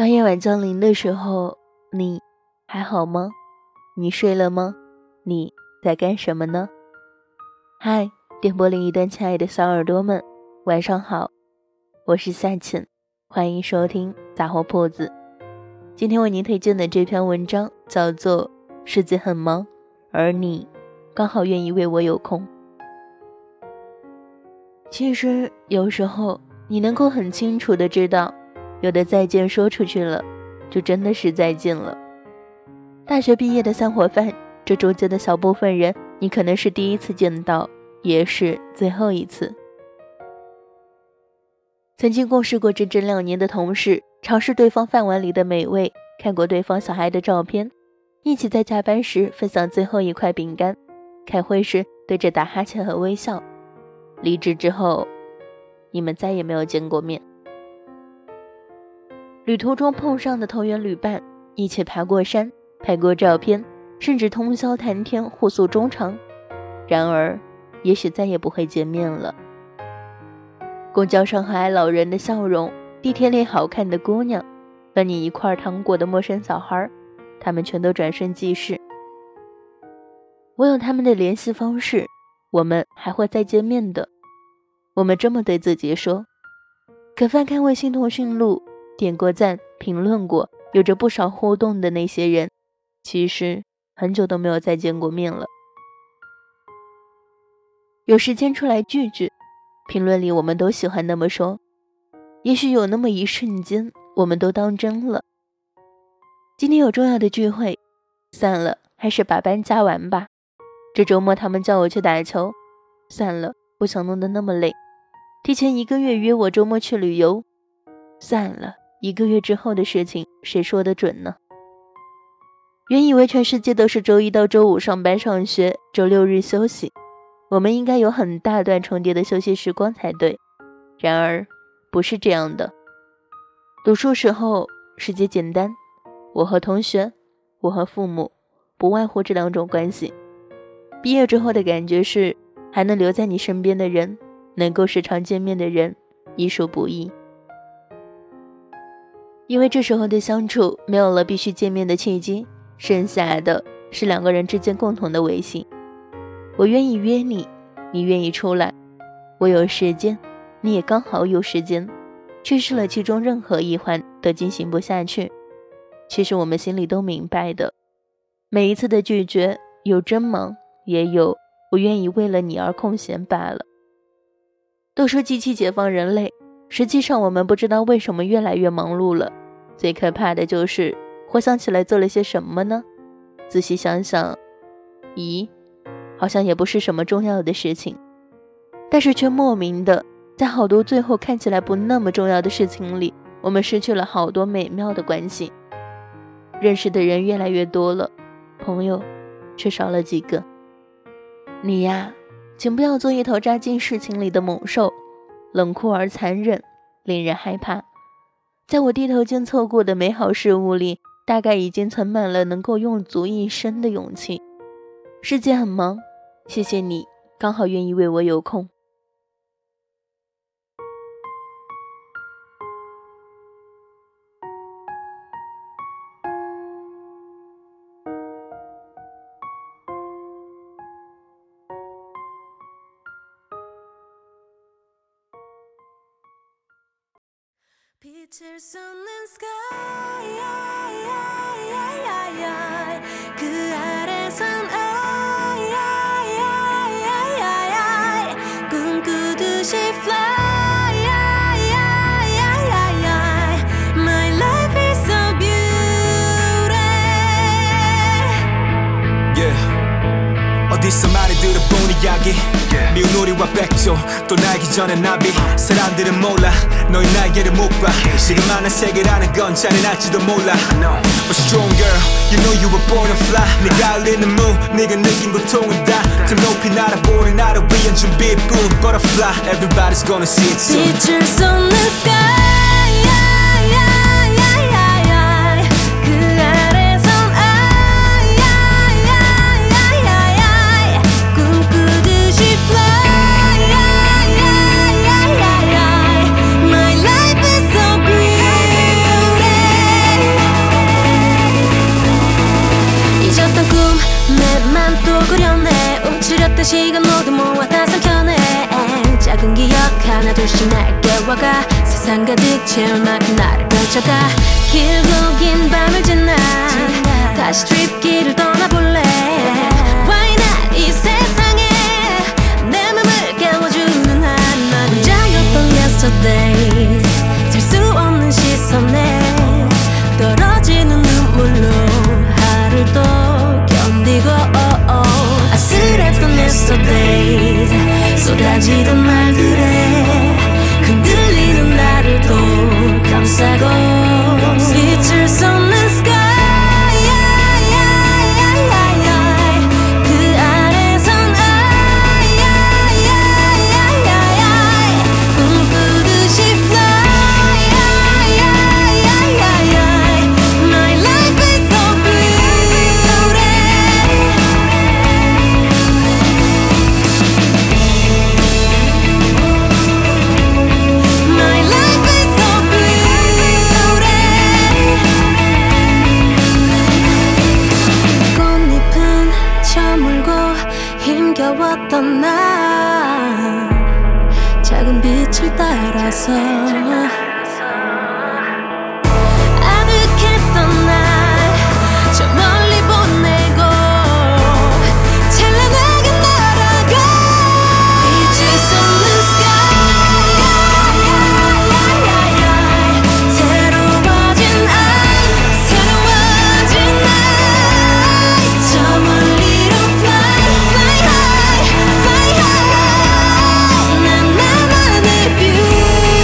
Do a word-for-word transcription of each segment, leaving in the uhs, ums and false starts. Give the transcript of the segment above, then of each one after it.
当夜晚降临的时候，你还好吗？你睡了吗？你在干什么呢？嗨，电波另一端亲爱的小耳朵们，晚上好，我是夏浅，欢迎收听杂货铺子。今天为您推荐的这篇文章叫做《世界很忙，而你刚好愿意为我有空》。其实有时候你能够很清楚的知道，有的再见说出去了，就真的是再见了。大学毕业的散伙饭，这中间的小部分人，你可能是第一次见到，也是最后一次。曾经共事过整整两年的同事，尝试对方饭碗里的美味，看过对方小孩的照片，一起在加班时分享最后一块饼干，开会时对着打哈欠和微笑。离职之后，你们再也没有见过面。旅途中碰上的同源旅伴，一起爬过山，拍过照片，甚至通宵谈天，互诉衷肠。然而，也许再也不会见面了。公交上和蔼老人的笑容，地铁里好看的姑娘，和你一块糖果的陌生小孩，他们全都转瞬即逝。我有他们的联系方式，我们还会再见面的。我们这么对自己说。可翻开微信通讯录，点过赞，评论过，有着不少互动的那些人，其实很久都没有再见过面了。有时间出来聚聚，评论里我们都喜欢那么说，也许有那么一瞬间，我们都当真了。今天有重要的聚会，散了，还是把班加完吧。这周末他们叫我去打球，散了，不想弄得那么累。提前一个月约我周末去旅游，散了。一个月之后的事情，谁说得准呢？原以为全世界都是周一到周五上班上学，周六日休息，我们应该有很大段重叠的休息时光才对。然而，不是这样的。读书时候，世界简单，我和同学，我和父母，不外乎这两种关系。毕业之后的感觉是，还能留在你身边的人，能够时常见面的人，已属不易。因为这时候的相处没有了必须见面的契机，剩下的是两个人之间共同的维系。我愿意约你，你愿意出来，我有时间，你也刚好有时间，缺失了其中任何一环都进行不下去。其实我们心里都明白的，每一次的拒绝，有真忙，也有我愿意为了你而空闲罢了。都说机器解放人类，实际上我们不知道为什么越来越忙碌了。最可怕的就是回想起来做了些什么呢？仔细想想，咦，好像也不是什么重要的事情，但是却莫名的在好多最后看起来不那么重要的事情里，我们失去了好多美妙的关系。认识的人越来越多了，朋友却少了几个。你呀，请不要做一头扎进事情里的猛兽，冷酷而残忍，令人害怕。在我低头间错过的美好事物里，大概已经存满了能够用足一生的勇气。世界很忙，谢谢你刚好愿意为我有空。Picture sun and sky, 그 아래선 꿈꾸듯이 fly. My life is so beautiful. Yeah, 어디서 많이 들어본 이야기. 미운 우리와 백조 또 날기 전에 나비 사람들은 몰라 너의 날개를 못 봐 이만한 세계라는 건 잔인할지도 몰라 But strong girl, you know you were born to fly 네가 흘리는 무, 네가 느낀 고통은 다 더 높이 날아보는 나를 위한 준비일 뿐 Butterfly, everybody's gonna see it soon Pictures on the sky 시간 모두 모아서 견해 작은 기억 하나 둘씩 날 깨워가 세상 가득 채울 만큼 나를 펼쳐가 길고 긴 밤을 지나 다시 트립길을 떠나볼래 Why not 이 세상에 내 맘을 깨워주는 하나 혼자였던 yesterday 살 수 없는 시선에 떨어지는 눈물로 하루를 또 견디고 아슬했던 yesterday 쏟아지던 말들에 흔들리는 나를 또 감싸고 잊을 수 없는 sky 그 아래선 I 꿈꾸듯이 fly My life is so beautiful My life is so beautiful 꽃잎은 저물고 힘겨웠던 나 작은 빛을 따라서 아득했던 날 저 멀리 보내고 찬란하게 날아가 잊을 수 없는 sky 새로워진 I 새로워진 I 저 멀리로 fly fly high fly high 난 나만의 beauty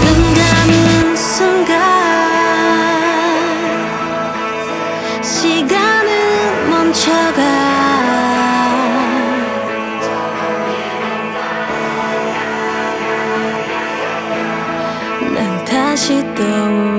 눈 감은 순간 시간은 멈춰가 난 다시 떠올라